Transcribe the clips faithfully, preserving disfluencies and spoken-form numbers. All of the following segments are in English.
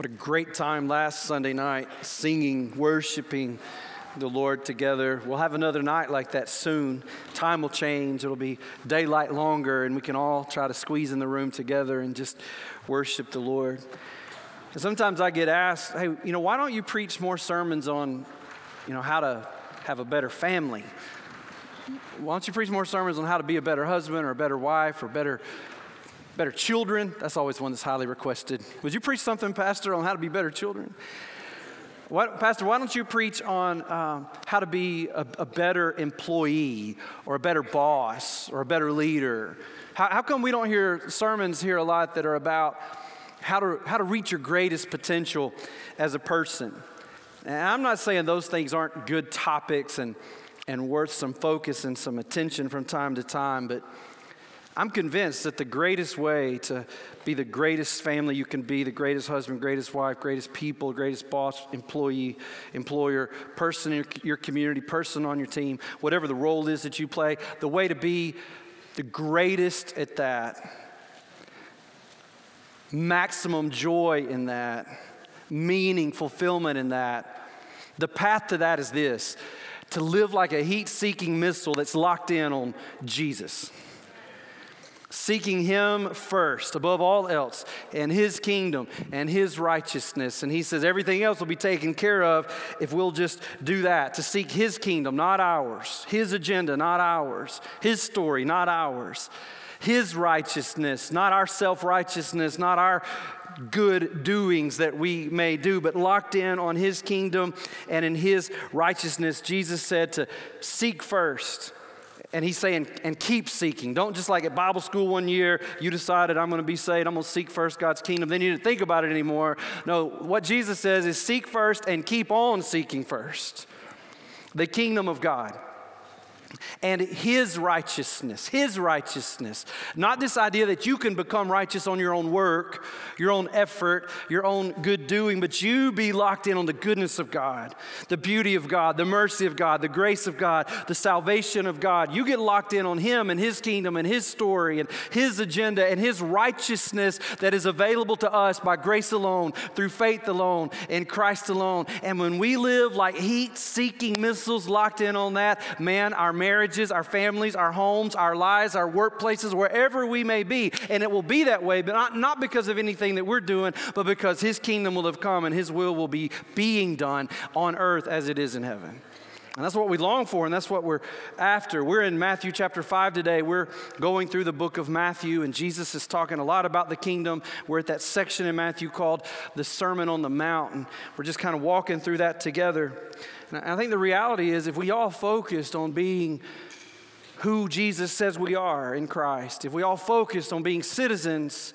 What a great time last Sunday night, singing, worshiping the Lord together. We'll have another night like that soon. Time will change. It'll be daylight longer, and we can all try to squeeze in the room together and just worship the Lord. And sometimes I get asked, hey, you know, why don't you preach more sermons on, you know, how to have a better family? Why don't you preach more sermons on how to be a better husband or a better wife or better better children? That's always one that's highly requested. Would you preach something, Pastor, on how to be better children? What, Pastor, why don't you preach on um, how to be a, a better employee or a better boss or a better leader? How, how come we don't hear sermons here a lot that are about how to how to reach your greatest potential as a person? And I'm not saying those things aren't good topics and, and worth some focus and some attention from time to time, but I'm convinced that the greatest way to be the greatest family you can be, the greatest husband, greatest wife, greatest people, greatest boss, employee, employer, person in your community, person on your team, whatever the role is that you play, the way to be the greatest at that, maximum joy in that, meaning, fulfillment in that, the path to that is this: to live like a heat-seeking missile that's locked in on Jesus. Seeking Him first, above all else, and His kingdom and His righteousness. And He says everything else will be taken care of if we'll just do that, to seek His kingdom, not ours, His agenda, not ours, His story, not ours, His righteousness, not our self-righteousness, not our good doings that we may do, but locked in on His kingdom and in His righteousness. Jesus said to seek first. And He's saying, and keep seeking. Don't just like at Bible school one year, you decided I'm going to be saved, I'm going to seek first God's kingdom. Then you didn't think about it anymore. No, what Jesus says is seek first and keep on seeking first the kingdom of God and His righteousness, His righteousness. Not this idea that you can become righteous on your own work, your own effort, your own good doing, but you be locked in on the goodness of God, the beauty of God, the mercy of God, the grace of God, the salvation of God. You get locked in on Him and His kingdom and His story and His agenda and His righteousness that is available to us by grace alone, through faith alone, in Christ alone. And when we live like heat-seeking missiles locked in on that, man, our marriages, our families, our homes, our lives, our workplaces, wherever we may be. And it will be that way, but not, not because of anything that we're doing, but because His kingdom will have come and His will will be being done on earth as it is in heaven. And that's what we long for, and that's what we're after. We're in Matthew chapter five today. We're going through the book of Matthew, and Jesus is talking a lot about the kingdom. We're at that section in Matthew called the Sermon on the Mount, and we're just kind of walking through that together. And I think the reality is if we all focused on being who Jesus says we are in Christ, if we all focused on being citizens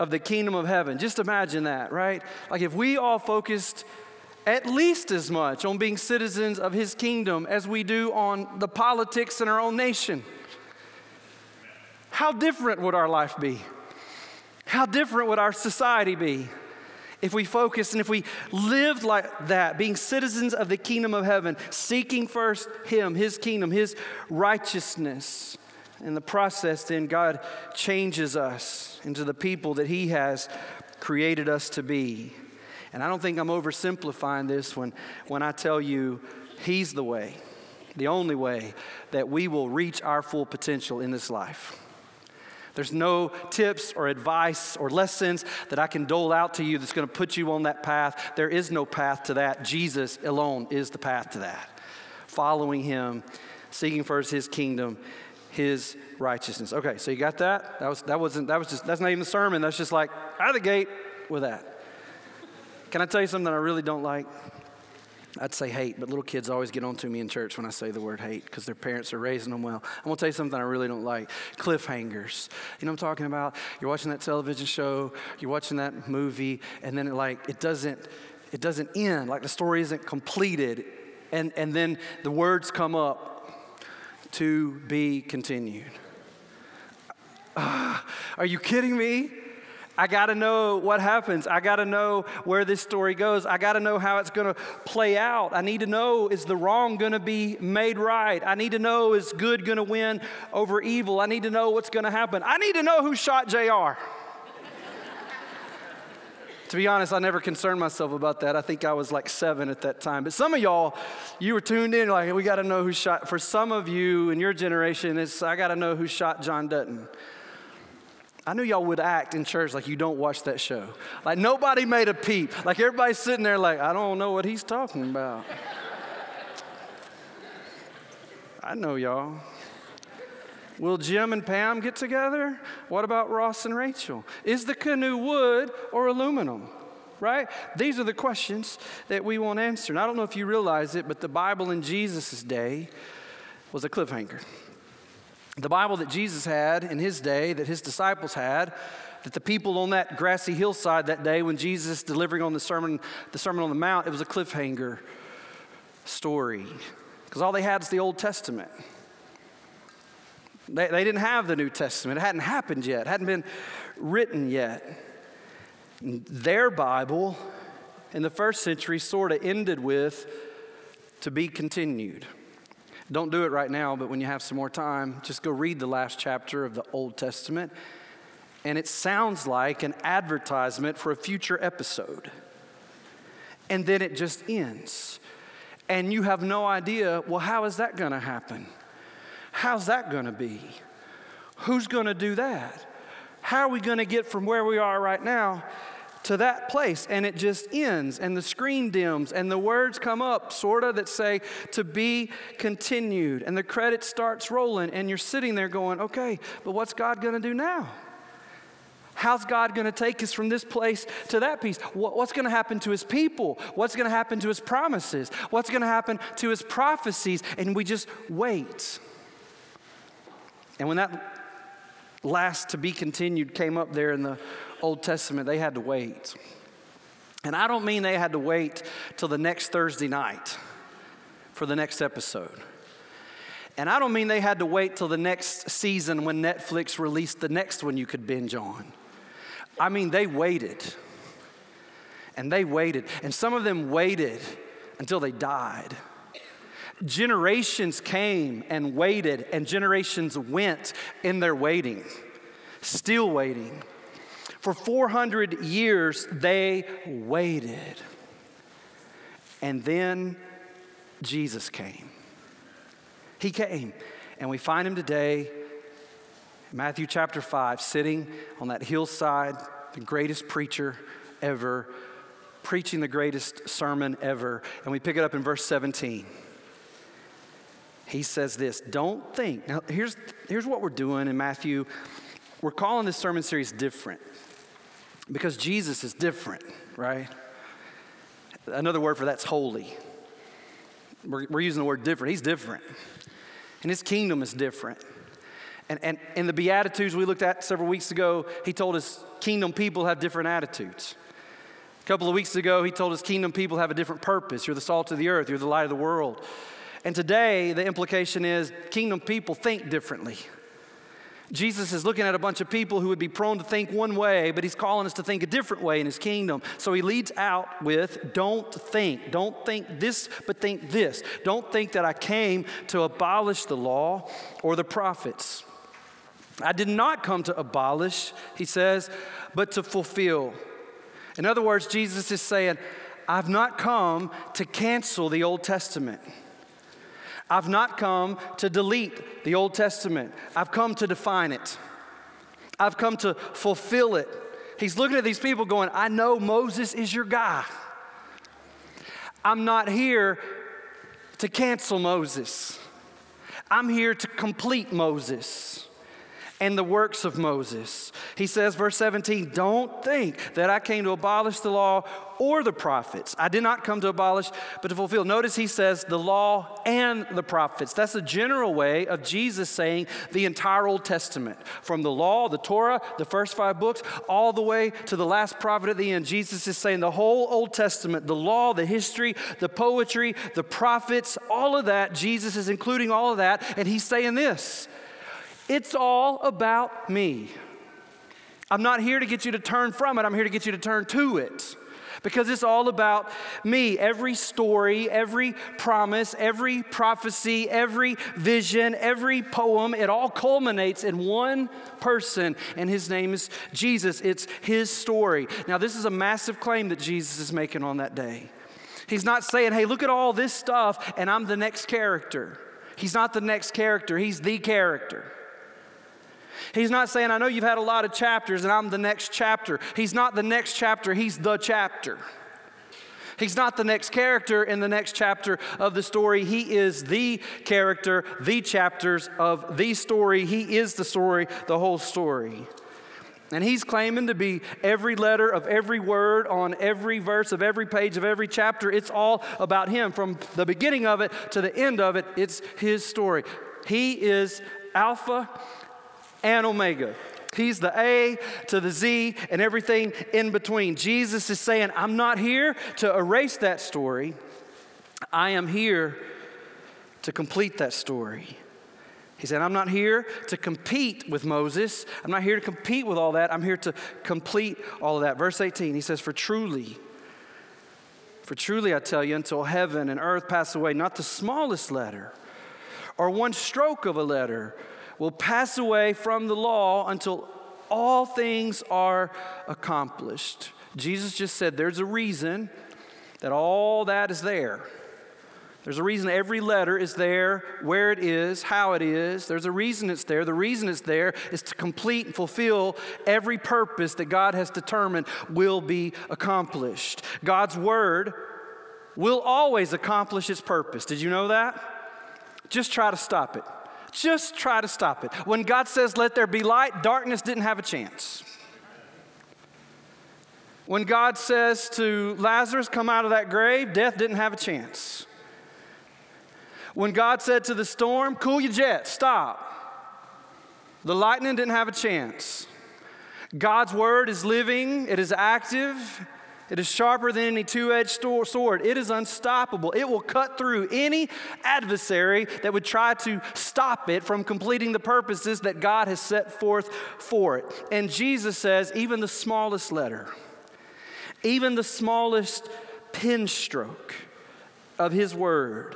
of the kingdom of heaven, just imagine that, right? Like if we all focused at least as much on being citizens of His kingdom as we do on the politics in our own nation. How different would our life be? How different would our society be if we focused and if we lived like that, being citizens of the kingdom of heaven, seeking first Him, His kingdom, His righteousness? In the process, then, God changes us into the people that He has created us to be. And I don't think I'm oversimplifying this when, when I tell you He's the way, the only way that we will reach our full potential in this life. There's no tips or advice or lessons that I can dole out to you that's going to put you on that path. There is no path to that. Jesus alone is the path to that. Following Him, seeking first His kingdom, His righteousness. Okay, so you got that? That was that wasn't that was just that's not even a sermon. That's just like out of the gate with that. Can I tell you something I really don't like? I'd say hate, but little kids always get on to me in church when I say the word hate because their parents are raising them well. I'm going to tell you something I really don't like. Cliffhangers. You know what I'm talking about? You're watching that television show, you're watching that movie, and then it like it doesn't it doesn't end, like the story isn't completed, and, and then the words come up, to be continued. Uh, are you kidding me? I got to know what happens. I got to know where this story goes. I got to know how it's going to play out. I need to know, is the wrong going to be made right? I need to know, is good going to win over evil? I need to know what's going to happen. I need to know who shot J R To be honest, I never concerned myself about that. I think I was like seven at that time. But some of y'all, you were tuned in like, we got to know who shot. For some of you in your generation, it's I got to know who shot John Dutton. I knew y'all would act in church like you don't watch that show. Like nobody made a peep. Like everybody's sitting there like, I don't know what he's talking about. I know y'all. Will Jim and Pam get together? What about Ross and Rachel? Is the canoe wood or aluminum? Right? These are the questions that we want answered. And I don't know if you realize it, but the Bible in Jesus' day was a cliffhanger. The Bible that Jesus had in his day, that his disciples had, that the people on that grassy hillside that day when Jesus delivering on the sermon, the Sermon on the Mount, it was a cliffhanger story. Because all they had is the Old Testament. They, they didn't have the New Testament. It hadn't happened yet. It hadn't been written yet. Their Bible in the first century sort of ended with to be continued. Don't do it right now, but when you have some more time, just go read the last chapter of the Old Testament. And it sounds like an advertisement for a future episode. And then it just ends. And you have no idea, well, how is that going to happen? How's that going to be? Who's going to do that? How are we going to get from where we are right now to that place? And it just ends, and the screen dims, and the words come up, sort of, that say, to be continued. And the credit starts rolling, and you're sitting there going, okay, but what's God going to do now? How's God going to take us from this place to that piece? What's going to happen to his people? What's going to happen to his promises? What's going to happen to his prophecies? And we just wait. And when that last to be continued came up there in the Old Testament, they had to wait. And I don't mean they had to wait till the next Thursday night for the next episode. And I don't mean they had to wait till the next season when Netflix released the next one you could binge on. I mean, they waited. And they waited. And some of them waited until they died. Generations came and waited, and generations went in their waiting, still waiting. For four hundred years, they waited. And then Jesus came. He came, and we find him today, Matthew chapter five, sitting on that hillside, the greatest preacher ever, preaching the greatest sermon ever. And we pick it up in verse seventeen. He says this, don't think. Now, here's, here's what we're doing in Matthew. We're calling this sermon series different because Jesus is different, right? Another word for that's holy. We're, we're using the word different. He's different. And his kingdom is different. And, and in the Beatitudes we looked at several weeks ago, he told us kingdom people have different attitudes. A couple of weeks ago, he told us kingdom people have a different purpose. You're the salt of the earth. You're the light of the world. And today, the implication is kingdom people think differently. Jesus is looking at a bunch of people who would be prone to think one way, but he's calling us to think a different way in his kingdom. So he leads out with, don't think. Don't think this, but think this. Don't think that I came to abolish the law or the prophets. I did not come to abolish, he says, but to fulfill. In other words, Jesus is saying, I've not come to cancel the Old Testament. I've not come to delete the Old Testament. I've come to define it. I've come to fulfill it. He's looking at these people going, I know Moses is your guy. I'm not here to cancel Moses. I'm here to complete Moses and the works of Moses. He says, verse seventeen, don't think that I came to abolish the law or the prophets. I did not come to abolish, but to fulfill. Notice he says the law and the prophets. That's a general way of Jesus saying the entire Old Testament. From the law, the Torah, the first five books, all the way to the last prophet at the end. Jesus is saying the whole Old Testament, the law, the history, the poetry, the prophets, all of that. Jesus is including all of that, and he's saying this. It's all about me. I'm not here to get you to turn from it. I'm here to get you to turn to it. because it's all about me. Every story, every promise, every prophecy, every vision, every poem, it all culminates in one person, and his name is Jesus. It's his story. Now, this is a massive claim that Jesus is making on that day. He's not saying, hey, look at all this stuff, and I'm the next character. He's not the next character. He's the character. He's not saying, I know you've had a lot of chapters, and I'm the next chapter. He's not the next chapter. He's the chapter. He's not the next character in the next chapter of the story. He is the character, the chapters of the story. He is the story, the whole story. And he's claiming to be every letter of every word on every verse of every page of every chapter. It's all about him. From the beginning of it to the end of it, it's his story. He is Alpha and Omega. He's the A to the Z and everything in between. Jesus is saying, I'm not here to erase that story. I am here to complete that story. He said, I'm not here to compete with Moses. I'm not here to compete with all that. I'm here to complete all of that. Verse eighteen, he says, For truly, for truly I tell you, until heaven and earth pass away, not the smallest letter or one stroke of a letter will pass away from the law until all things are accomplished. Jesus just said, there's a reason that all that is there. There's a reason every letter is there, where it is, how it is. There's a reason it's there. The reason it's there is to complete and fulfill every purpose that God has determined will be accomplished. God's word will always accomplish its purpose. Did you know that? Just try to stop it. Just try to stop it. When God says, let there be light, darkness didn't have a chance. When God says to Lazarus, come out of that grave, death didn't have a chance. When God said to the storm, cool your jets, stop, the lightning didn't have a chance. God's word is living, it is active, it is sharper than any two-edged sword. It is unstoppable. It will cut through any adversary that would try to stop it from completing the purposes that God has set forth for it. And Jesus says, even the smallest letter, even the smallest pen stroke of his word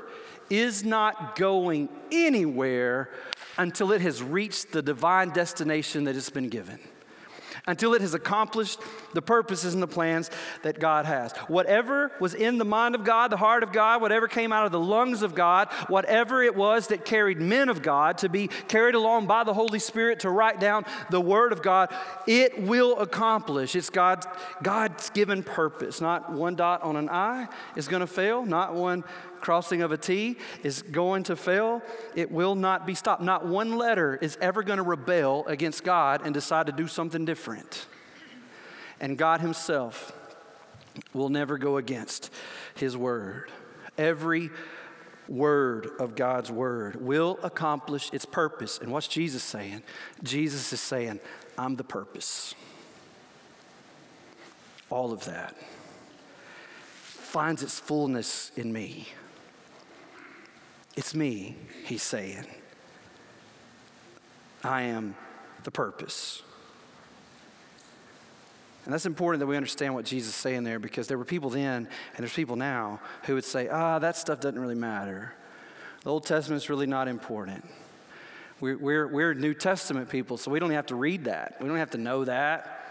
is not going anywhere until it has reached the divine destination that it's been given, until it has accomplished the purposes and the plans that God has. Whatever was in the mind of God, the heart of God, whatever came out of the lungs of God, whatever it was that carried men of God to be carried along by the Holy Spirit to write down the Word of God, it will accomplish. It's God's, God's given purpose. Not one dot on an I is going to fail. Not one crossing of a T is going to fail. It will not be stopped. Not one letter is ever going to rebel against God and decide to do something different. And God himself will never go against his word. Every word of God's word will accomplish its purpose. And what's Jesus saying? Jesus is saying, I'm the purpose. All of that finds its fullness in me. It's me, he's saying. I am the purpose. And that's important that we understand what Jesus is saying there, because there were people then and there's people now who would say, ah, that stuff doesn't really matter. The Old Testament's really not important. We're, we're, we're New Testament people, so we don't have to read that. We don't have to know that.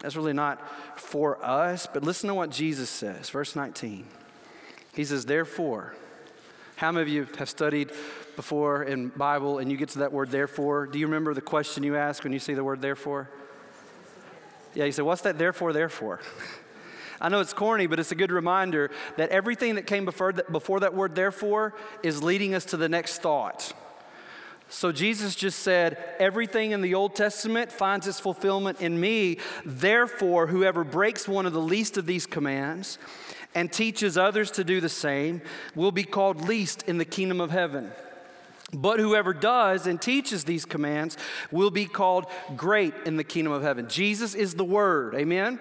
That's really not for us. But listen to what Jesus says, verse nineteen. He says, therefore, how many of you have studied before in Bible and you get to that word therefore? Do you remember the question you ask when you see the word therefore? Yeah, you say, what's that therefore, therefore? I know it's corny, but it's a good reminder that everything that came before that, before that word therefore is leading us to the next thought. So Jesus just said, everything in the Old Testament finds its fulfillment in me. Therefore, whoever breaks one of the least of these commands and teaches others to do the same will be called least in the kingdom of heaven. But whoever does and teaches these commands will be called great in the kingdom of heaven. Jesus is the word, amen?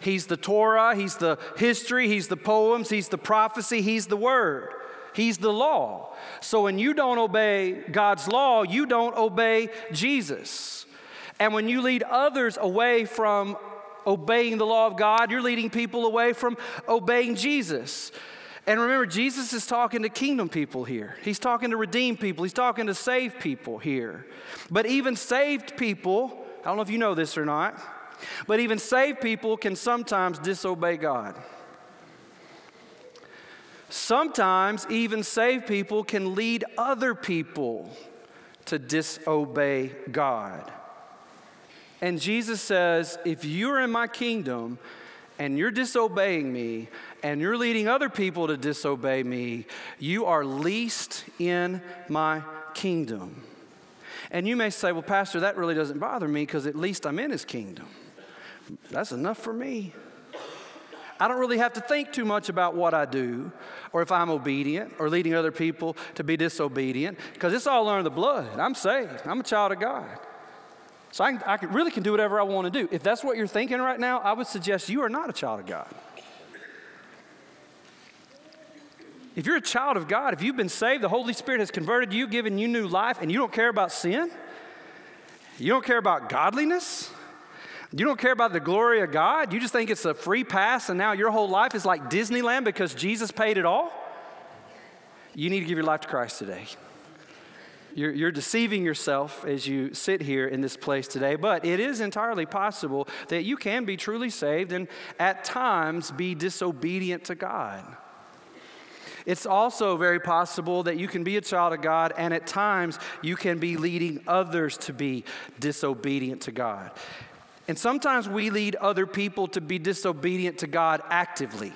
He's the Torah, he's the history, he's the poems, he's the prophecy, he's the word. He's the law. So when you don't obey God's law, you don't obey Jesus. And when you lead others away from obeying the law of God, you're leading people away from obeying Jesus. And remember, Jesus is talking to kingdom people here. He's talking to redeemed people. He's talking to saved people here. But even saved people, I don't know if you know this or not, but even saved people can sometimes disobey God. Sometimes even saved people can lead other people to disobey God. And Jesus says, if you're in my kingdom and you're disobeying me, and you're leading other people to disobey me, you are least in my kingdom. And you may say, well, Pastor, that really doesn't bother me because at least I'm in his kingdom. That's enough for me. I don't really have to think too much about what I do or if I'm obedient or leading other people to be disobedient because it's all under the blood. I'm saved. I'm a child of God. So I, can, I can, really can do whatever I want to do. If that's what you're thinking right now, I would suggest you are not a child of God. If you're a child of God, if you've been saved, the Holy Spirit has converted you, given you new life, and you don't care about sin, you don't care about godliness, you don't care about the glory of God, you just think it's a free pass and now your whole life is like Disneyland because Jesus paid it all, you need to give your life to Christ today. You're, you're deceiving yourself as you sit here in this place today, but it is entirely possible that you can be truly saved and at times be disobedient to God. It's also very possible that you can be a child of God and at times you can be leading others to be disobedient to God. And sometimes we lead other people to be disobedient to God actively.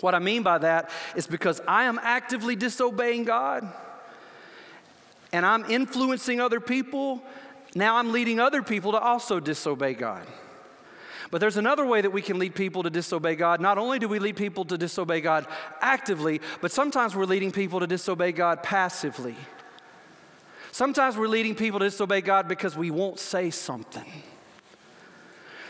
What I mean by that is because I am actively disobeying God, and I'm influencing other people, now I'm leading other people to also disobey God. But there's another way that we can lead people to disobey God. Not only do we lead people to disobey God actively, but sometimes we're leading people to disobey God passively. Sometimes we're leading people to disobey God because we won't say something.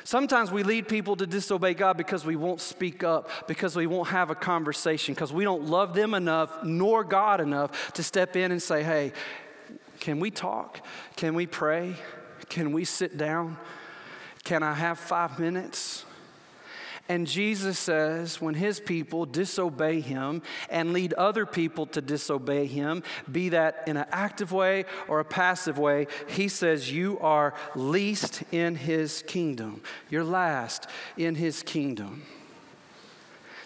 Sometimes we lead people to disobey God because we won't speak up, because we won't have a conversation, because we don't love them enough, nor God enough, to step in and say, hey, can we talk? Can we pray? Can we sit down? Can I have five minutes? And Jesus says when his people disobey him and lead other people to disobey him, be that in an active way or a passive way, he says you are least in his kingdom. You're last in his kingdom.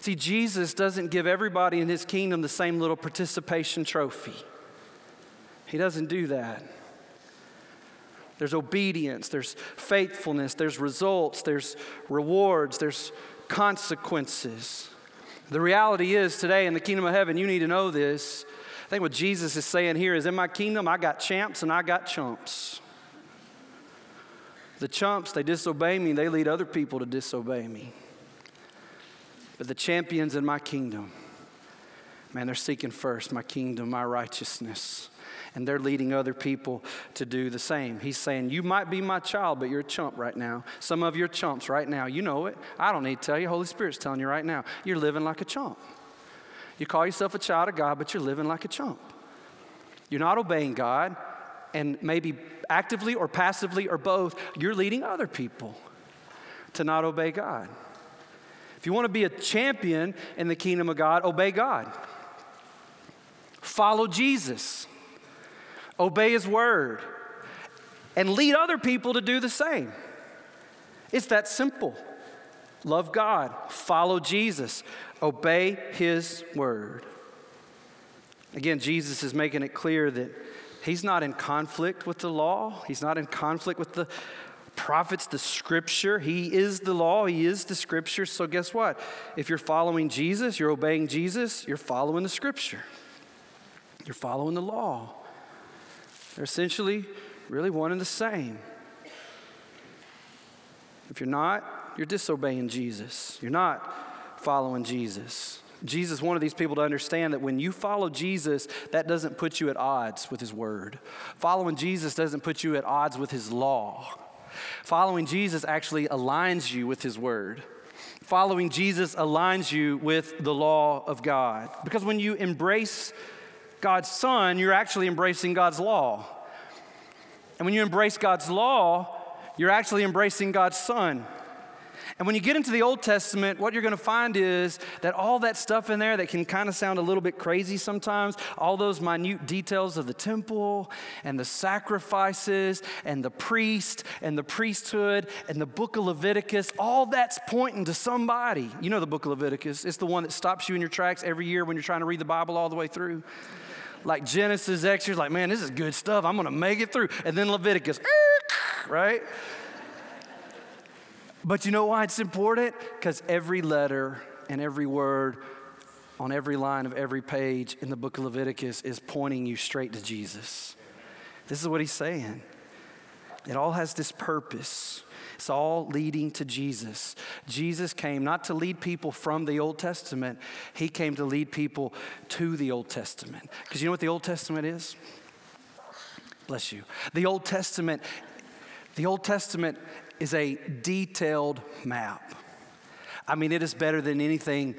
See, Jesus doesn't give everybody in his kingdom the same little participation trophy. He doesn't do that. There's obedience, there's faithfulness, there's results, there's rewards, there's consequences. The reality is today in the kingdom of heaven, you need to know this. I think what Jesus is saying here is in my kingdom, I got champs and I got chumps. The chumps, they disobey me, they lead other people to disobey me. But the champions in my kingdom, man, they're seeking first my kingdom, my righteousness. And they're leading other people to do the same. He's saying, you might be my child, but you're a chump right now. Some of you are chumps right now. You know it. I don't need to tell you. Holy Spirit's telling you right now. You're living like a chump. You call yourself a child of God, but you're living like a chump. You're not obeying God, and maybe actively or passively or both, you're leading other people to not obey God. If you want to be a champion in the kingdom of God, obey God. Follow Jesus. Obey his word, and lead other people to do the same. It's that simple. Love God, follow Jesus, obey his word. Again, Jesus is making it clear that he's not in conflict with the law. He's not in conflict with the prophets, the scripture. He is the law, he is the scripture. So guess what? If you're following Jesus, you're obeying Jesus, you're following the scripture. You're following the law. They're essentially really one and the same. If you're not, you're disobeying Jesus. You're not following Jesus. Jesus wanted these people to understand that when you follow Jesus, that doesn't put you at odds with his word. Following Jesus doesn't put you at odds with his law. Following Jesus actually aligns you with his word. Following Jesus aligns you with the law of God. Because when you embrace God's son, you're actually embracing God's law. And when you embrace God's law, you're actually embracing God's son. And when you get into the Old Testament, what you're going to find is that all that stuff in there that can kind of sound a little bit crazy sometimes, all those minute details of the temple and the sacrifices and the priest and the priesthood and the book of Leviticus, all that's pointing to somebody. You know the book of Leviticus. It's the one that stops you in your tracks every year when you're trying to read the Bible all the way through. Like Genesis, Exodus, like, man, this is good stuff. I'm going to make it through. And then Leviticus, right? But you know why it's important? Because every letter and every word on every line of every page in the book of Leviticus is pointing you straight to Jesus. This is what he's saying. It all has this purpose. It's all leading to Jesus. Jesus came not to lead people from the Old Testament. He came to lead people to the Old Testament. Because you know what the Old Testament is? Bless you. The Old Testament, the Old Testament is a detailed map. I mean, it is better than anything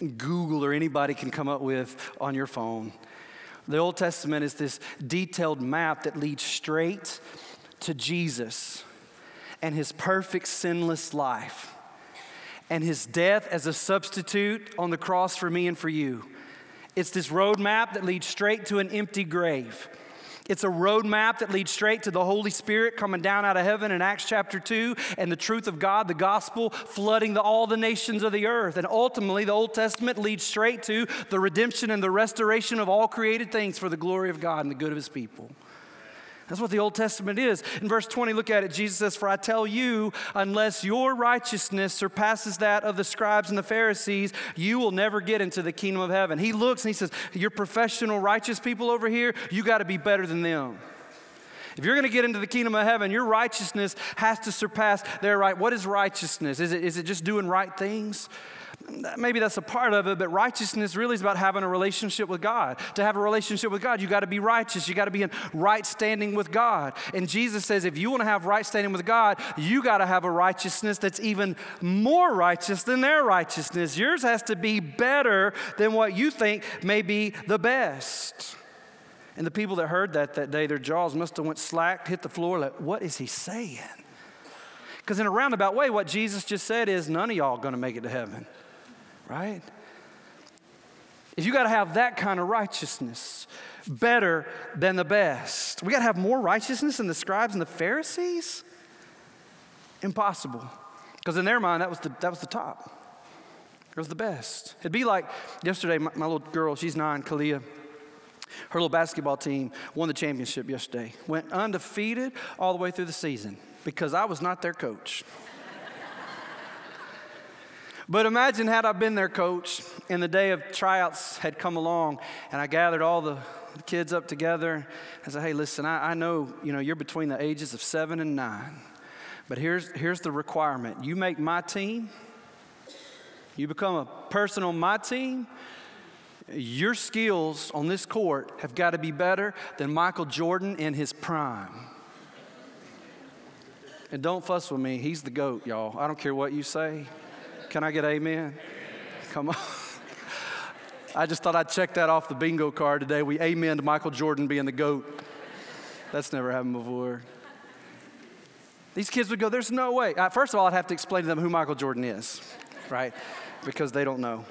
Google or anybody can come up with on your phone. The Old Testament is this detailed map that leads straight to Jesus and his perfect sinless life and his death as a substitute on the cross for me and for you. It's this roadmap that leads straight to an empty grave. It's a roadmap that leads straight to the Holy Spirit coming down out of heaven in Acts chapter two and the truth of God, the gospel, flooding the, all the nations of the earth. And ultimately, the Old Testament leads straight to the redemption and the restoration of all created things for the glory of God and the good of his people. That's what the Old Testament is. In verse twenty, look at it. Jesus says, "For I tell you, unless your righteousness surpasses that of the scribes and the Pharisees, you will never get into the kingdom of heaven." He looks and he says, your professional righteous people over here, you got to be better than them. If you're going to get into the kingdom of heaven, your righteousness has to surpass their right. What is righteousness? Is it, is it just doing right things? Maybe that's a part of it, but righteousness really is about having a relationship with God. To have a relationship with God, you got to be righteous. You got to be in right standing with God. And Jesus says, if you want to have right standing with God, you got to have a righteousness that's even more righteous than their righteousness. Yours has to be better than what you think may be the best. And the people that heard that that day, their jaws must have went slack, hit the floor, like, what is he saying? Because in a roundabout way, what Jesus just said is, none of y'all going to make it to heaven. Right? If you got to have that kind of righteousness, better than the best. We got to have more righteousness than the scribes and the Pharisees? Impossible. Because in their mind, that was the, that was the top. It was the best. It'd be like yesterday, my, my little girl, she's nine, Kalia. Her little basketball team won the championship yesterday. Went undefeated all the way through the season because I was not their coach. But imagine had I been their coach and the day of tryouts had come along and I gathered all the kids up together. I said, hey, listen, I, I know, you know, you're between the ages of seven and nine, but here's, here's the requirement. You make my team, you become a person on my team, your skills on this court have got to be better than Michael Jordan in his prime. And don't fuss with me. He's the GOAT, y'all. I don't care what you say. Can I get amen? Amen? Come on. I just thought I'd check that off the bingo card today. We amen to Michael Jordan being the GOAT. That's never happened before. These kids would go, there's no way. First of all, I'd have to explain to them who Michael Jordan is, right? Because they don't know.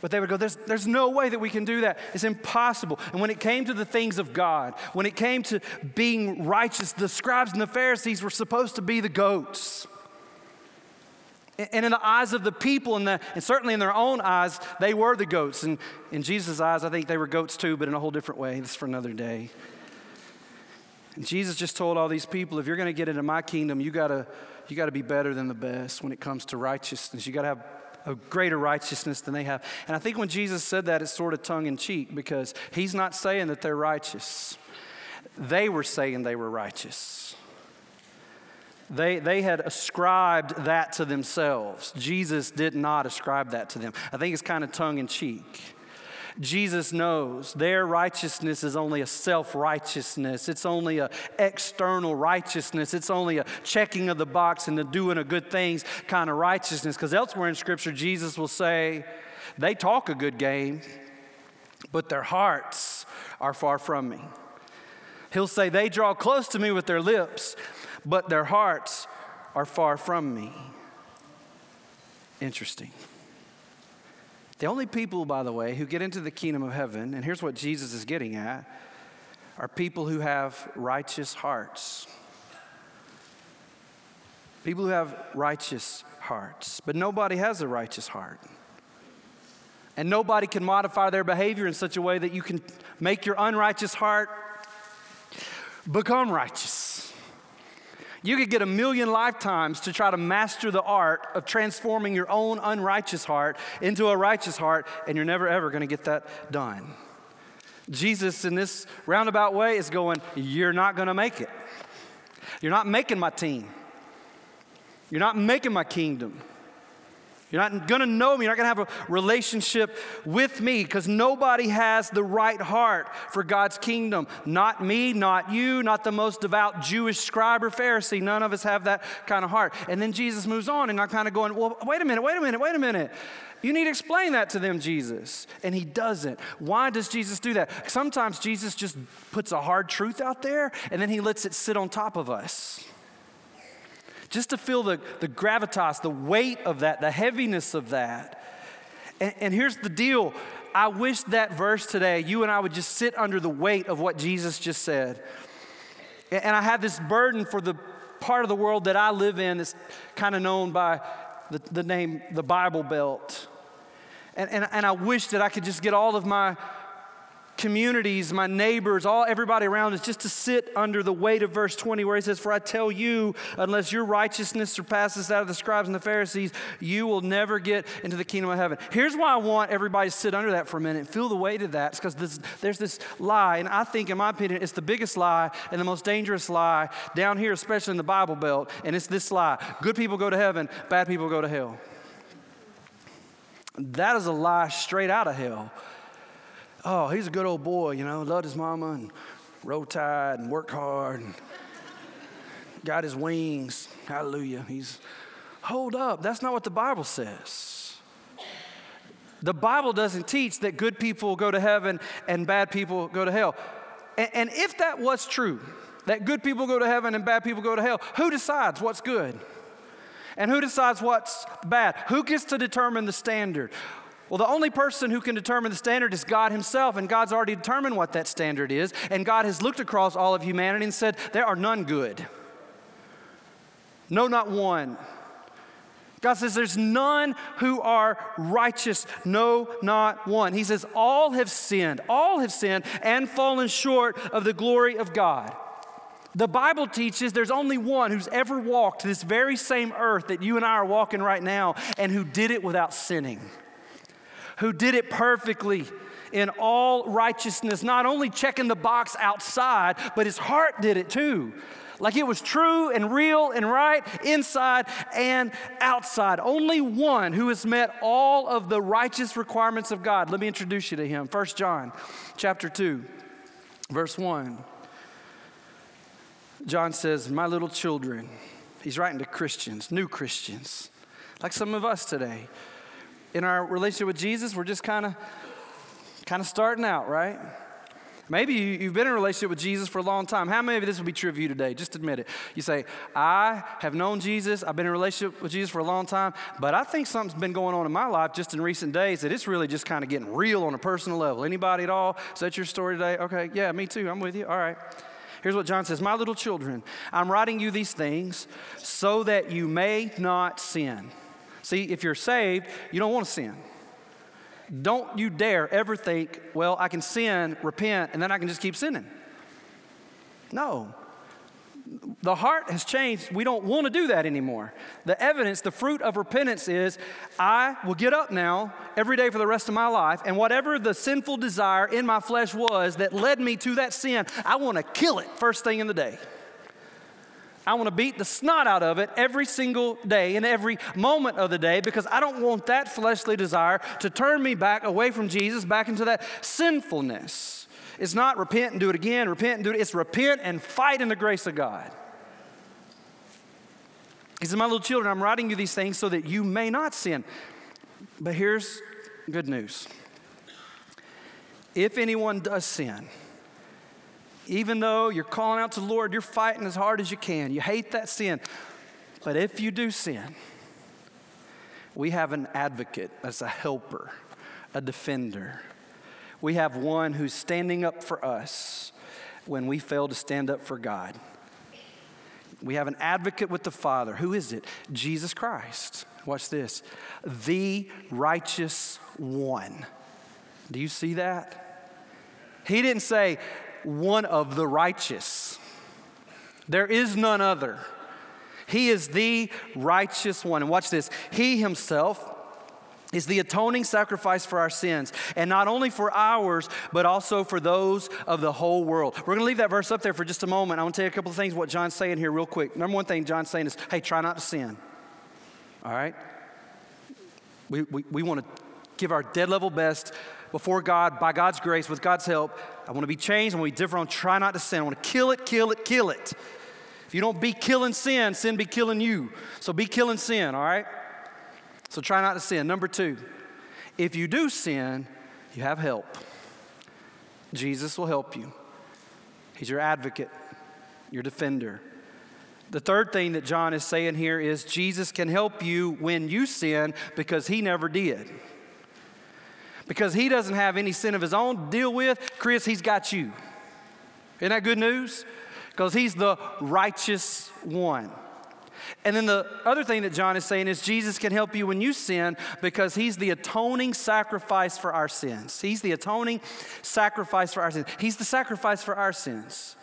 But they would go, there's, there's no way that we can do that. It's impossible. And when it came to the things of God, when it came to being righteous, the scribes and the Pharisees were supposed to be the goats. And in the eyes of the people, and, the, and certainly in their own eyes, they were the goats. And in Jesus' eyes, I think they were goats too, but in a whole different way. This is for another day. And Jesus just told all these people, if you're going to get into my kingdom, you got to you got to be better than the best when it comes to righteousness. You got to have a greater righteousness than they have. And I think when Jesus said that, it's sort of tongue-in-cheek because he's not saying that they're righteous. They were saying they were righteous. They, they had ascribed that to themselves. Jesus did not ascribe that to them. I think it's kind of tongue-in-cheek. Jesus knows their righteousness is only a self-righteousness. It's only an external righteousness. It's only a checking of the box and the doing of good things kind of righteousness. Because elsewhere in Scripture, Jesus will say, they talk a good game, but their hearts are far from me. He'll say, they draw close to me with their lips, but their hearts are far from me. Interesting. The only people, by the way, who get into the kingdom of heaven, and here's what Jesus is getting at, are people who have righteous hearts. People who have righteous hearts. But nobody has a righteous heart. And nobody can modify their behavior in such a way that you can make your unrighteous heart become righteous. You could get a million lifetimes to try to master the art of transforming your own unrighteous heart into a righteous heart, and you're never, ever going to get that done. Jesus, in this roundabout way, is going, you're not going to make it. You're not making my team. You're not making my kingdom. You're not going to know me. You're not going to have a relationship with me because nobody has the right heart for God's kingdom. Not me, not you, not the most devout Jewish scribe or Pharisee. None of us have that kind of heart. And then Jesus moves on, and I'm kind of going, well, wait a minute, wait a minute, wait a minute. You need to explain that to them, Jesus. And he doesn't. Why does Jesus do that? Sometimes Jesus just puts a hard truth out there, and then he lets it sit on top of us. Just to feel the, the gravitas, the weight of that, the heaviness of that. And, and here's the deal. I wish that verse today, you and I would just sit under the weight of what Jesus just said. And, and I have this burden for the part of the world that I live in that's kind of known by the, the name, the Bible Belt. And, and, and I wish that I could just get all of my communities, my neighbors, all everybody around us, just to sit under the weight of verse twenty where he says, for I tell you, unless your righteousness surpasses that of the scribes and the Pharisees, you will never get into the kingdom of heaven. Here's why I want everybody to sit under that for a minute and feel the weight of that. It's because there's this lie, and I think, in my opinion, it's the biggest lie and the most dangerous lie down here, especially in the Bible Belt, and it's this lie. Good people go to heaven, bad people go to hell. That is a lie straight out of hell. Oh, he's a good old boy, you know, loved his mama and rode tide and worked hard and got his wings. Hallelujah. He's, hold up. That's not what the Bible says. The Bible doesn't teach that good people go to heaven and bad people go to hell. And, and if that was true, that good people go to heaven and bad people go to hell, who decides what's good? And who decides what's bad? Who gets to determine the standard? Well, the only person who can determine the standard is God himself, and God's already determined what that standard is, and God has looked across all of humanity and said, there are none good. No, not one. God says there's none who are righteous. No, not one. He says all have sinned. All have sinned and fallen short of the glory of God. The Bible teaches there's only one who's ever walked this very same earth that you and I are walking right now and who did it without sinning. Who did it perfectly in all righteousness, not only checking the box outside, but his heart did it too. Like it was true and real and right inside and outside. Only one who has met all of the righteous requirements of God. Let me introduce you to him. First John chapter two, verse one. John says, my little children. He's writing to Christians, new Christians, like some of us today. In our relationship with Jesus, we're just kind of kind of starting out, right? Maybe you, you've been in a relationship with Jesus for a long time. How many of this would be true of you today? Just admit it. You say, I have known Jesus. I've been in a relationship with Jesus for a long time, but I think something's been going on in my life just in recent days that it's really just kind of getting real on a personal level. Anybody at all? Is that your story today? Okay, yeah, me too. I'm with you. All right. Here's what John says. My little children, I'm writing you these things so that you may not sin. See, if you're saved, you don't want to sin. Don't you dare ever think, well, I can sin, repent, and then I can just keep sinning. No. The heart has changed. We don't want to do that anymore. The evidence, the fruit of repentance is, I will get up now every day for the rest of my life, and whatever the sinful desire in my flesh was that led me to that sin, I want to kill it first thing in the day. I want to beat the snot out of it every single day and every moment of the day because I don't want that fleshly desire to turn me back away from Jesus, back into that sinfulness. It's not repent and do it again, repent and do it. It's repent and fight in the grace of God. He said, my little children, I'm writing you these things so that you may not sin. But here's good news. If anyone does sin, even though you're calling out to the Lord, you're fighting as hard as you can. You hate that sin. But if you do sin, we have an advocate as a helper, a defender. We have one who's standing up for us when we fail to stand up for God. We have an advocate with the Father. Who is it? Jesus Christ. Watch this. The righteous one. Do you see that? He didn't say one of the righteous. There is none other. He is the righteous one. And watch this. He himself is the atoning sacrifice for our sins, and not only for ours, but also for those of the whole world. We're going to leave that verse up there for just a moment. I want to tell you a couple of things, what John's saying here real quick. Number one thing John's saying is, hey, try not to sin, all right? We, we, we want to give our dead level best before God, by God's grace, with God's help. I want to be changed. I want to be different. I want to try not to sin. I want to kill it, kill it, kill it. If you don't be killing sin, sin be killing you. So be killing sin, all right? So try not to sin. Number two, if you do sin, you have help. Jesus will help you. He's your advocate, your defender. The third thing that John is saying here is Jesus can help you when you sin because he never did. Because he doesn't have any sin of his own to deal with, Chris, he's got you. Isn't that good news? Because he's the righteous one. And then the other thing that John is saying is Jesus can help you when you sin because he's the atoning sacrifice for our sins. He's the atoning sacrifice for our sins. He's the sacrifice for our sins.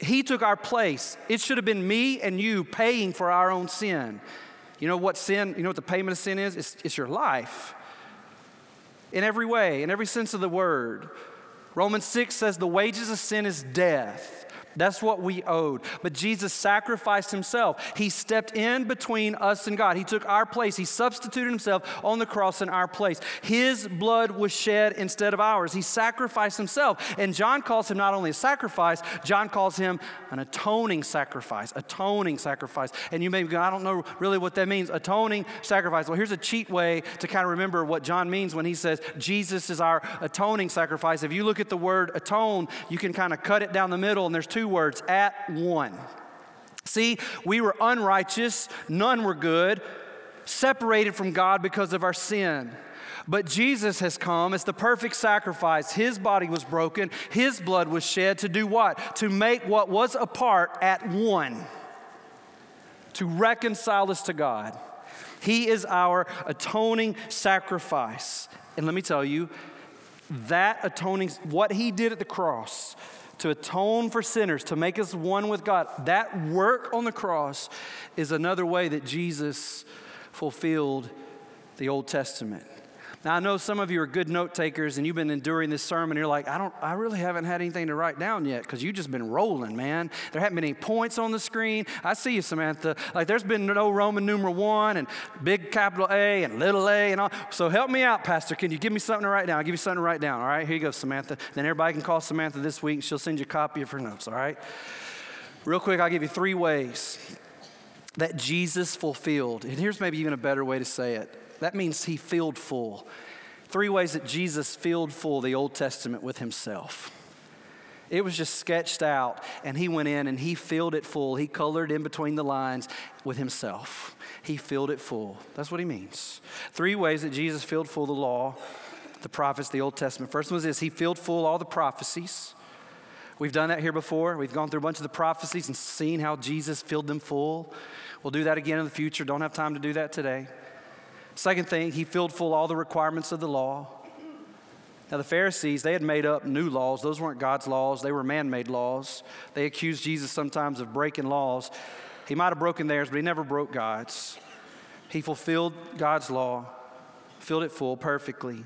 He took our place. It should have been me and you paying for our own sin. You know what sin, you know what the payment of sin is? It's, it's your life. In every way, in every sense of the word. Romans six says the wages of sin is death. That's what we owed. But Jesus sacrificed himself. He stepped in between us and God. He took our place. He substituted himself on the cross in our place. His blood was shed instead of ours. He sacrificed himself. And John calls him not only a sacrifice, John calls him an atoning sacrifice, atoning sacrifice. And you may go, I don't know really what that means, atoning sacrifice. Well, here's a cheat way to kind of remember what John means when he says Jesus is our atoning sacrifice. If you look at the word atone, you can kind of cut it down the middle, and there's two words, at one. See, we were unrighteous, none were good, separated from God because of our sin. But Jesus has come as the perfect sacrifice. His body was broken, his blood was shed to do what? To make what was apart at one, to reconcile us to God. He is our atoning sacrifice. And let me tell you, that atoning, what he did at the cross, to atone for sinners, to make us one with God. That work on the cross is another way that Jesus fulfilled the Old Testament. Now, I know some of you are good note takers and you've been enduring this sermon. You're like, I don't, I really haven't had anything to write down yet because you've just been rolling, man. There haven't been any points on the screen. I see you, Samantha. Like, there's been no Roman numeral one and big capital A and little a and all. So help me out, Pastor. Can you give me something to write down? I'll give you something to write down, all right? Here you go, Samantha. Then everybody can call Samantha this week and she'll send you a copy of her notes, all right? Real quick, I'll give you three ways that Jesus fulfilled. And here's maybe even a better way to say it. That means he filled full. Three ways that Jesus filled full the Old Testament with himself. It was just sketched out, and he went in and he filled it full. He colored in between the lines with himself. He filled it full. That's what he means. Three ways that Jesus filled full the law, the prophets, the Old Testament. First one was this, he filled full all the prophecies. We've done that here before. We've gone through a bunch of the prophecies and seen how Jesus filled them full. We'll do that again in the future. Don't have time to do that today. Second thing, he filled full all the requirements of the law. Now the Pharisees, they had made up new laws. Those weren't God's laws. They were man-made laws. They accused Jesus sometimes of breaking laws. He might have broken theirs, but he never broke God's. He fulfilled God's law, filled it full perfectly,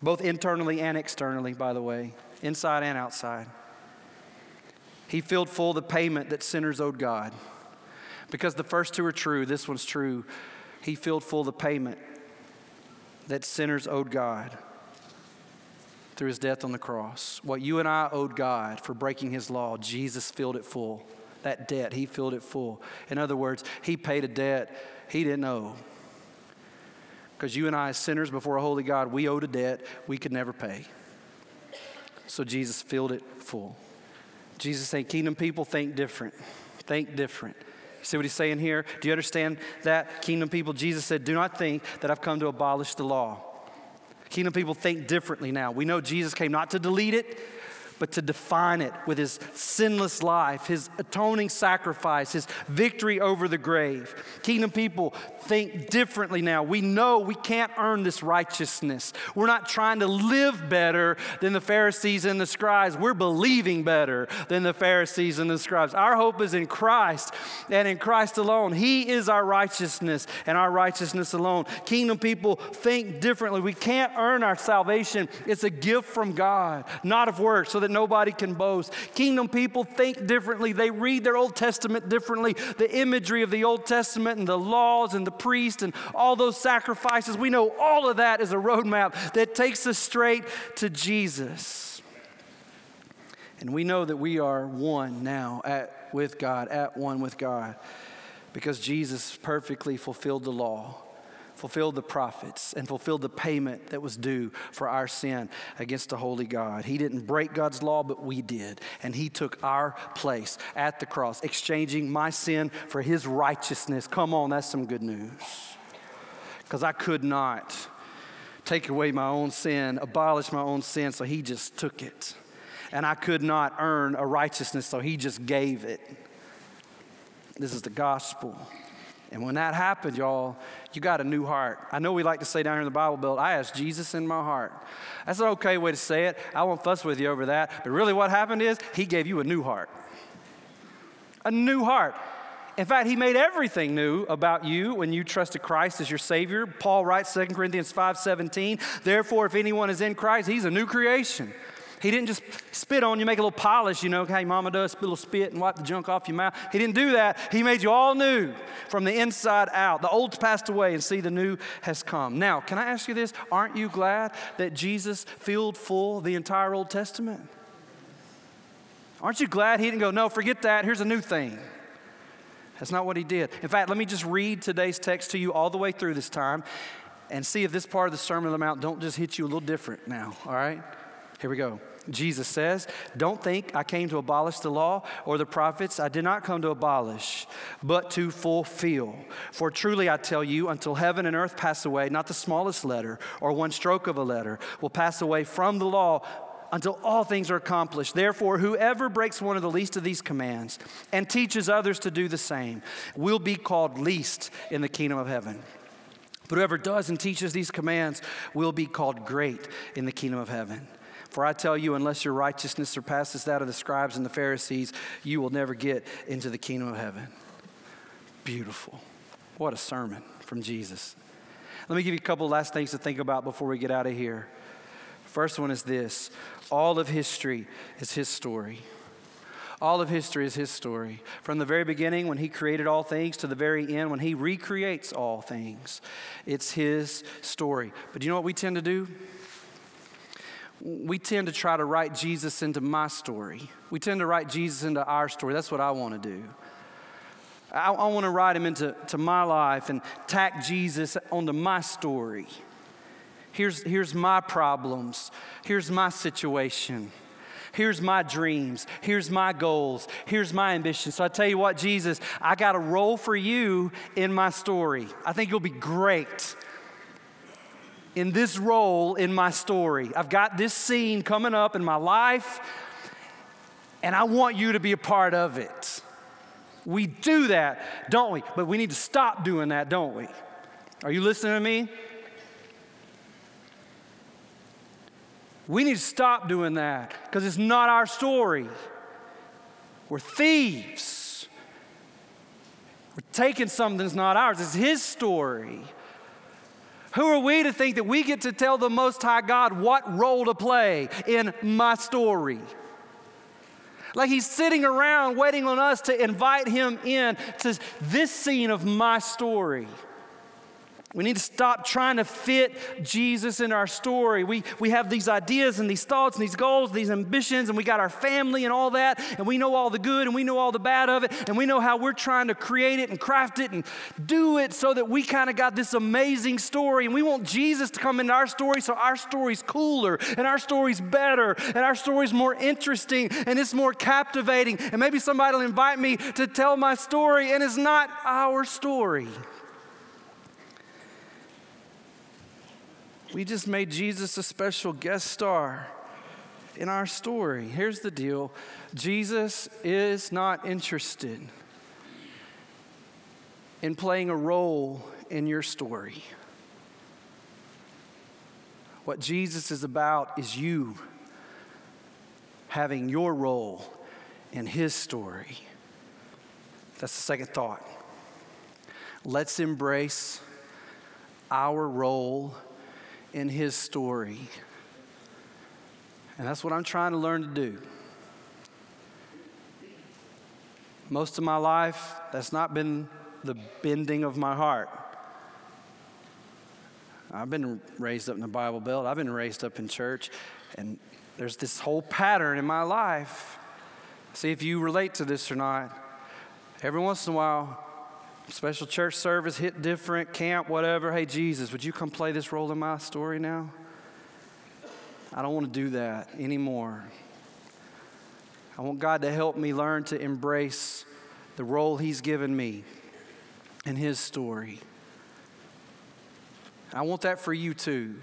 both internally and externally, by the way, inside and outside. He filled full the payment that sinners owed God. Because the first two are true, this one's true. He filled full the payment that sinners owed God through his death on the cross. What you and I owed God for breaking his law, Jesus filled it full. That debt, he filled it full. In other words, he paid a debt he didn't owe. Because you and I, as sinners before a holy God, we owed a debt we could never pay. So Jesus filled it full. Jesus said, kingdom people, think different. Think different. See what he's saying here? Do you understand that? Kingdom people, Jesus said, do not think that I've come to abolish the law. Kingdom people think differently now. We know Jesus came not to delete it, but to define it with his sinless life, his atoning sacrifice, his victory over the grave. Kingdom people think differently now. We know we can't earn this righteousness. We're not trying to live better than the Pharisees and the scribes. We're believing better than the Pharisees and the scribes. Our hope is in Christ and in Christ alone. He is our righteousness and our righteousness alone. Kingdom people think differently. We can't earn our salvation. It's a gift from God, not of works, so that nobody can boast. Kingdom people think differently. They read their Old Testament differently. The imagery of the Old Testament and the laws and the priest and all those sacrifices, we know all of that is a roadmap that takes us straight to Jesus. And we know that we are one now at, with God, at one with God, because Jesus perfectly fulfilled the law, fulfilled the prophets, and fulfilled the payment that was due for our sin against a holy God. He didn't break God's law, but we did. And he took our place at the cross, exchanging my sin for his righteousness. Come on, that's some good news. Because I could not take away my own sin, abolish my own sin, so he just took it. And I could not earn a righteousness, so he just gave it. This is the gospel. And when that happened, y'all, you got a new heart. I know we like to say down here in the Bible Belt, I asked Jesus in my heart. That's an okay way to say it. I won't fuss with you over that. But really what happened is he gave you a new heart. A new heart. In fact, he made everything new about you when you trusted Christ as your Savior. Paul writes Second Corinthians five seventeen, therefore, if anyone is in Christ, he's a new creation. He didn't just spit on you, make a little polish, you know, hey, mama does, spit a little spit and wipe the junk off your mouth. He didn't do that. He made you all new from the inside out. The old's passed away and see the new has come. Now, can I ask you this? Aren't you glad that Jesus filled full the entire Old Testament? Aren't you glad he didn't go, no, forget that, here's a new thing? That's not what he did. In fact, let me just read today's text to you all the way through this time and see if this part of the Sermon on the Mount don't just hit you a little different now, all right? Here we go. Jesus says, don't think I came to abolish the law or the prophets. I did not come to abolish, but to fulfill. For truly I tell you, until heaven and earth pass away, not the smallest letter or one stroke of a letter will pass away from the law until all things are accomplished. Therefore, whoever breaks one of the least of these commands and teaches others to do the same will be called least in the kingdom of heaven. But whoever does and teaches these commands will be called great in the kingdom of heaven. For I tell you, unless your righteousness surpasses that of the scribes and the Pharisees, you will never get into the kingdom of heaven. Beautiful. What a sermon from Jesus. Let me give you a couple last things to think about before we get out of here. First one is this. All of history is his story. All of history is his story. From the very beginning, when he created all things, to the very end, when he recreates all things, it's his story. But do you know what we tend to do? We tend to try to write Jesus into my story. We tend to write Jesus into our story. That's what I want to do. I, I want to write him into to my life and tack Jesus onto my story. Here's, here's my problems. Here's my situation. Here's my dreams. Here's my goals. Here's my ambition. So I tell you what, Jesus, I got a role for you in my story. I think you'll be great in this role in my story. I've got this scene coming up in my life, and I want you to be a part of it. We do that, don't we? But we need to stop doing that, don't we? Are you listening to me? We need to stop doing that because it's not our story. We're thieves. We're taking something that's not ours. It's his story. Who are we to think that we get to tell the Most High God what role to play in my story? Like he's sitting around waiting on us to invite him in to this scene of my story. We need to stop trying to fit Jesus in our story. We, we have these ideas and these thoughts and these goals, these ambitions, and we got our family and all that, and we know all the good and we know all the bad of it, and we know how we're trying to create it and craft it and do it so that we kind of got this amazing story, and we want Jesus to come into our story so our story's cooler and our story's better and our story's more interesting and it's more captivating, and maybe somebody will invite me to tell my story, and it's not our story. We just made Jesus a special guest star in our story. Here's the deal. Jesus is not interested in playing a role in your story. What Jesus is about is you having your role in his story. That's the second thought. Let's embrace our role in his story. And that's what I'm trying to learn to do. Most of my life, that's not been the bending of my heart. I've been raised up in the Bible Belt. I've been raised up in church. And there's this whole pattern in my life. See if you relate to this or not. Every once in a while, special church service, hit different, camp, whatever. Hey, Jesus, would you come play this role in my story now? I don't want to do that anymore. I want God to help me learn to embrace the role he's given me in his story. I want that for you too,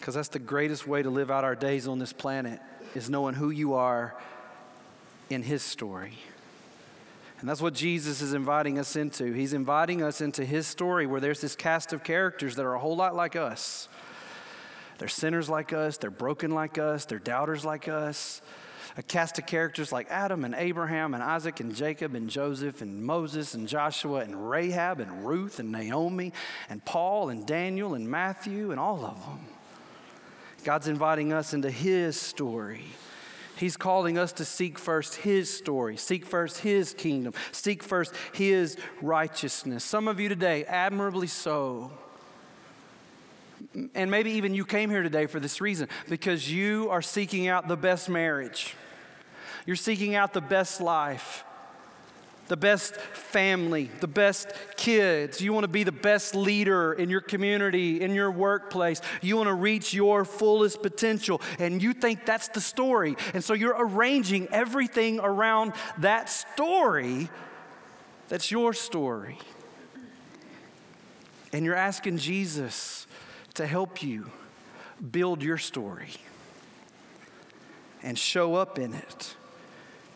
because that's the greatest way to live out our days on this planet, is knowing who you are in his story. And that's what Jesus is inviting us into. He's inviting us into his story, where there's this cast of characters that are a whole lot like us. They're sinners like us. They're broken like us. They're doubters like us. A cast of characters like Adam and Abraham and Isaac and Jacob and Joseph and Moses and Joshua and Rahab and Ruth and Naomi and Paul and Daniel and Matthew and all of them. God's inviting us into his story. He's calling us to seek first his story, seek first his kingdom, seek first his righteousness. Some of you today, admirably so. And maybe even you came here today for this reason, because you are seeking out the best marriage. You're seeking out the best life, the best family, the best kids. You want to be the best leader in your community, in your workplace. You want to reach your fullest potential, and you think that's the story. And so you're arranging everything around that story that's your story. And you're asking Jesus to help you build your story and show up in it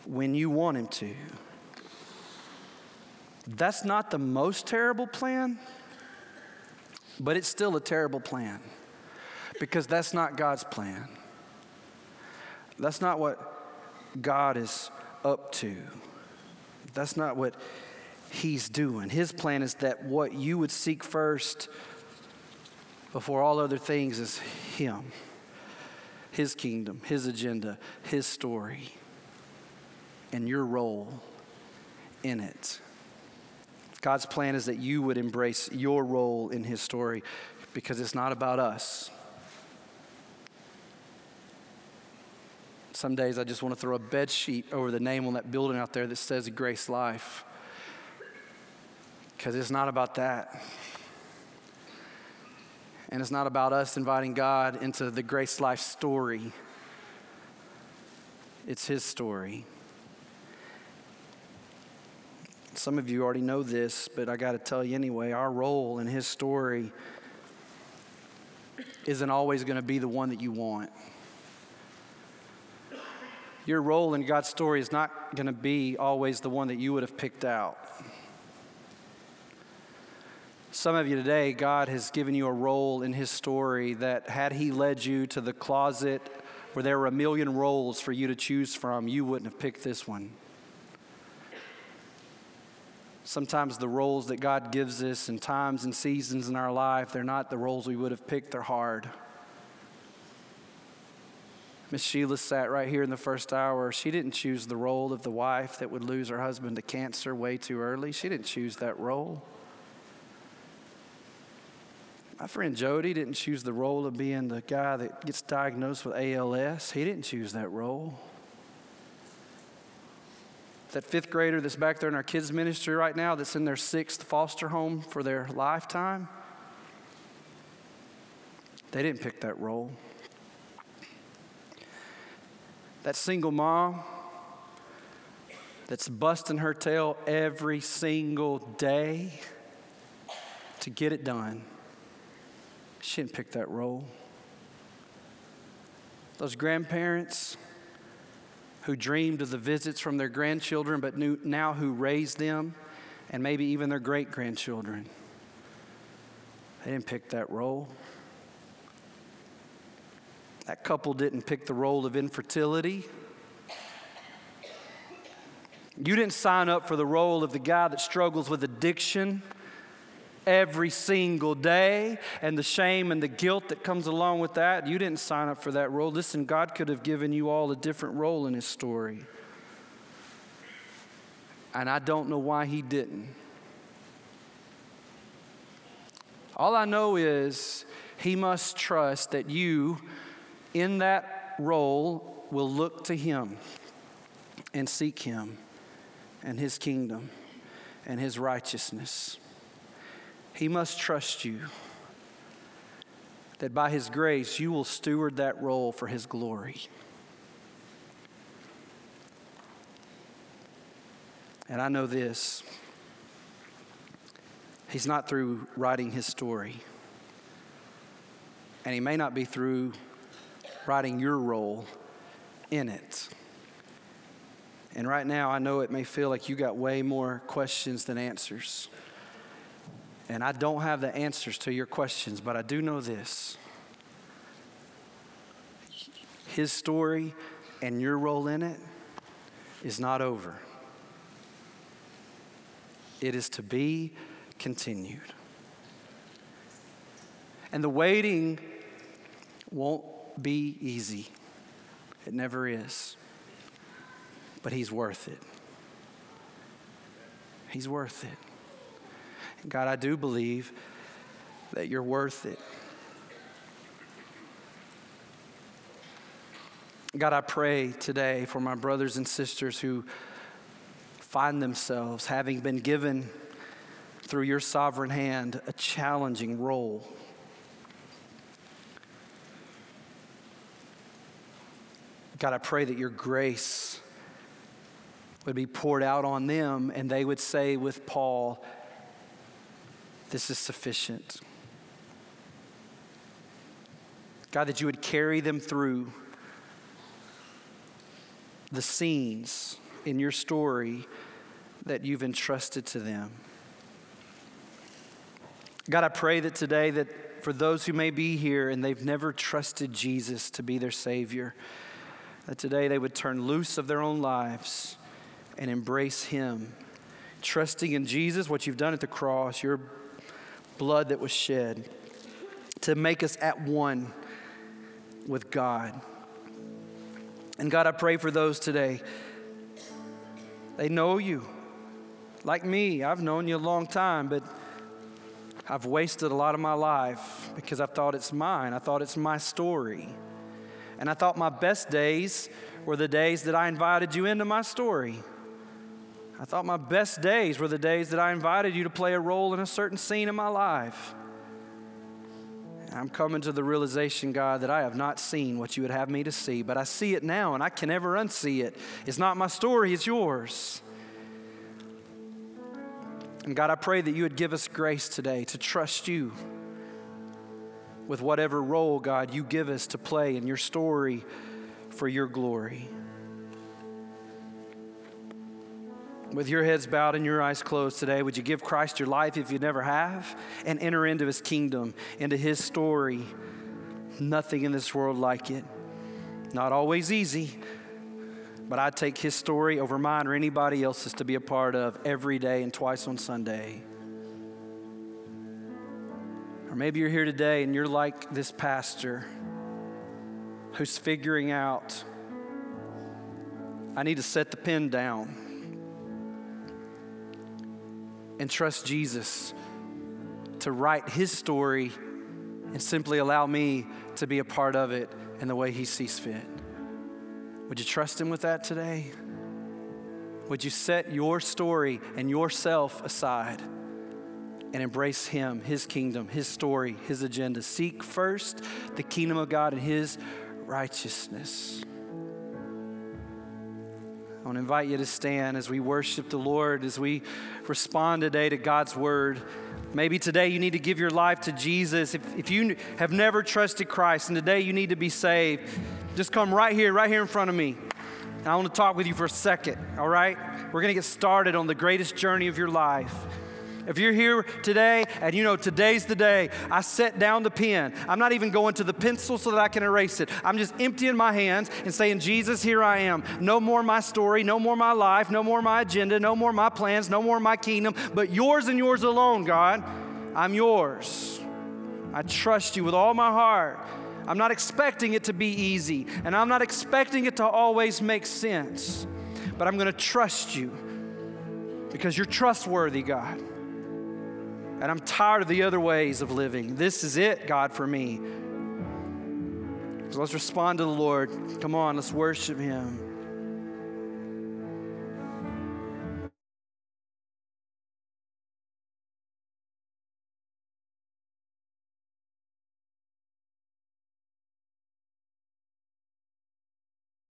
when you want him to. That's not the most terrible plan, but it's still a terrible plan, because that's not God's plan. That's not what God is up to. That's not what he's doing. His plan is that what you would seek first before all other things is him, his kingdom, his agenda, his story, and your role in it. God's plan is that you would embrace your role in his story, because it's not about us. Some days I just want to throw a bed sheet over the name on that building out there that says Grace Life, because it's not about that. And it's not about us inviting God into the Grace Life story. It's his story. Some of you already know this, but I got to tell you anyway, our role in his story isn't always going to be the one that you want. Your role in God's story is not going to be always the one that you would have picked out. Some of you today, God has given you a role in his story that, had he led you to the closet where there were a million roles for you to choose from, you wouldn't have picked this one. Sometimes the roles that God gives us in times and seasons in our life, they're not the roles we would have picked. They're hard. Miss Sheila sat right here in the first hour. She didn't choose the role of the wife that would lose her husband to cancer way too early. She didn't choose that role. My friend Jody didn't choose the role of being the guy that gets diagnosed with A L S. He didn't choose that role. That fifth grader that's back there in our kids' ministry right now that's in their sixth foster home for their lifetime, they didn't pick that role. That single mom that's busting her tail every single day to get it done, she didn't pick that role. Those grandparents who dreamed of the visits from their grandchildren, but knew now who raised them, and maybe even their great-grandchildren, they didn't pick that role. That couple didn't pick the role of infertility. You didn't sign up for the role of the guy that struggles with addiction every single day and the shame and the guilt that comes along with that. You didn't sign up for that role. Listen, God could have given you all a different role in His story. And I don't know why He didn't. All I know is He must trust that you in that role will look to Him and seek Him and His kingdom and His righteousness. He must trust you that by His grace you will steward that role for His glory. And I know this, He's not through writing His story. And He may not be through writing your role in it. And right now, I know it may feel like you got way more questions than answers. And I don't have the answers to your questions, but I do know this. His story and your role in it is not over. It is to be continued. And the waiting won't be easy. It never is. But He's worth it. He's worth it. And God, I do believe that You're worth it. God, I pray today for my brothers and sisters who find themselves having been given through Your sovereign hand a challenging role. God, I pray that Your grace would be poured out on them, and they would say with Paul, this is sufficient. God, that You would carry them through the scenes in Your story that You've entrusted to them. God, I pray that today that for those who may be here and they've never trusted Jesus to be their Savior, that today they would turn loose of their own lives and embrace Him, trusting in Jesus, what You've done at the cross, Your blood that was shed to make us at one with God. And God, I pray for those today. They know You. Like me, I've known You a long time, but I've wasted a lot of my life because I thought it's mine. I thought it's my story. And I thought my best days were the days that I invited you into my story. I thought my best days were the days that I invited you to play a role in a certain scene in my life. And I'm coming to the realization, God, that I have not seen what You would have me to see, but I see it now and I can never unsee it. It's not my story, it's Yours. And God, I pray that You would give us grace today to trust You with whatever role, God, You give us to play in Your story for Your glory. With your heads bowed and your eyes closed today, would you give Christ your life if you never have, and enter into His kingdom, into His story? Nothing in this world like it. Not always easy, but I take His story over mine or anybody else's to be a part of every day and twice on Sunday. Or maybe you're here today and you're like this pastor who's figuring out, I need to set the pen down and trust Jesus to write His story and simply allow me to be a part of it in the way he sees fit. Would you trust him with that today? Would you set your story and yourself aside and embrace him, his kingdom, his story, his agenda? Seek first the kingdom of God and his righteousness. I want to invite you to stand as we worship the Lord, as we respond today to God's word. Maybe today you need to give your life to Jesus. If, if you have never trusted Christ and today you need to be saved, just come right here, right here in front of me. And I want to talk with you for a second, all right? We're going to get started on the greatest journey of your life. If you're here today and you know today's the day, I set down the pen. I'm not even going to the pencil so that I can erase it. I'm just emptying my hands and saying, Jesus, here I am. No more my story, no more my life, no more my agenda, no more my plans, no more my kingdom, but yours and yours alone, God. I'm yours. I trust you with all my heart. I'm not expecting it to be easy, and I'm not expecting it to always make sense, but I'm going to trust you because you're trustworthy, God. And I'm tired of the other ways of living. This is it, God, for me. So let's respond to the Lord. Come on, let's worship him.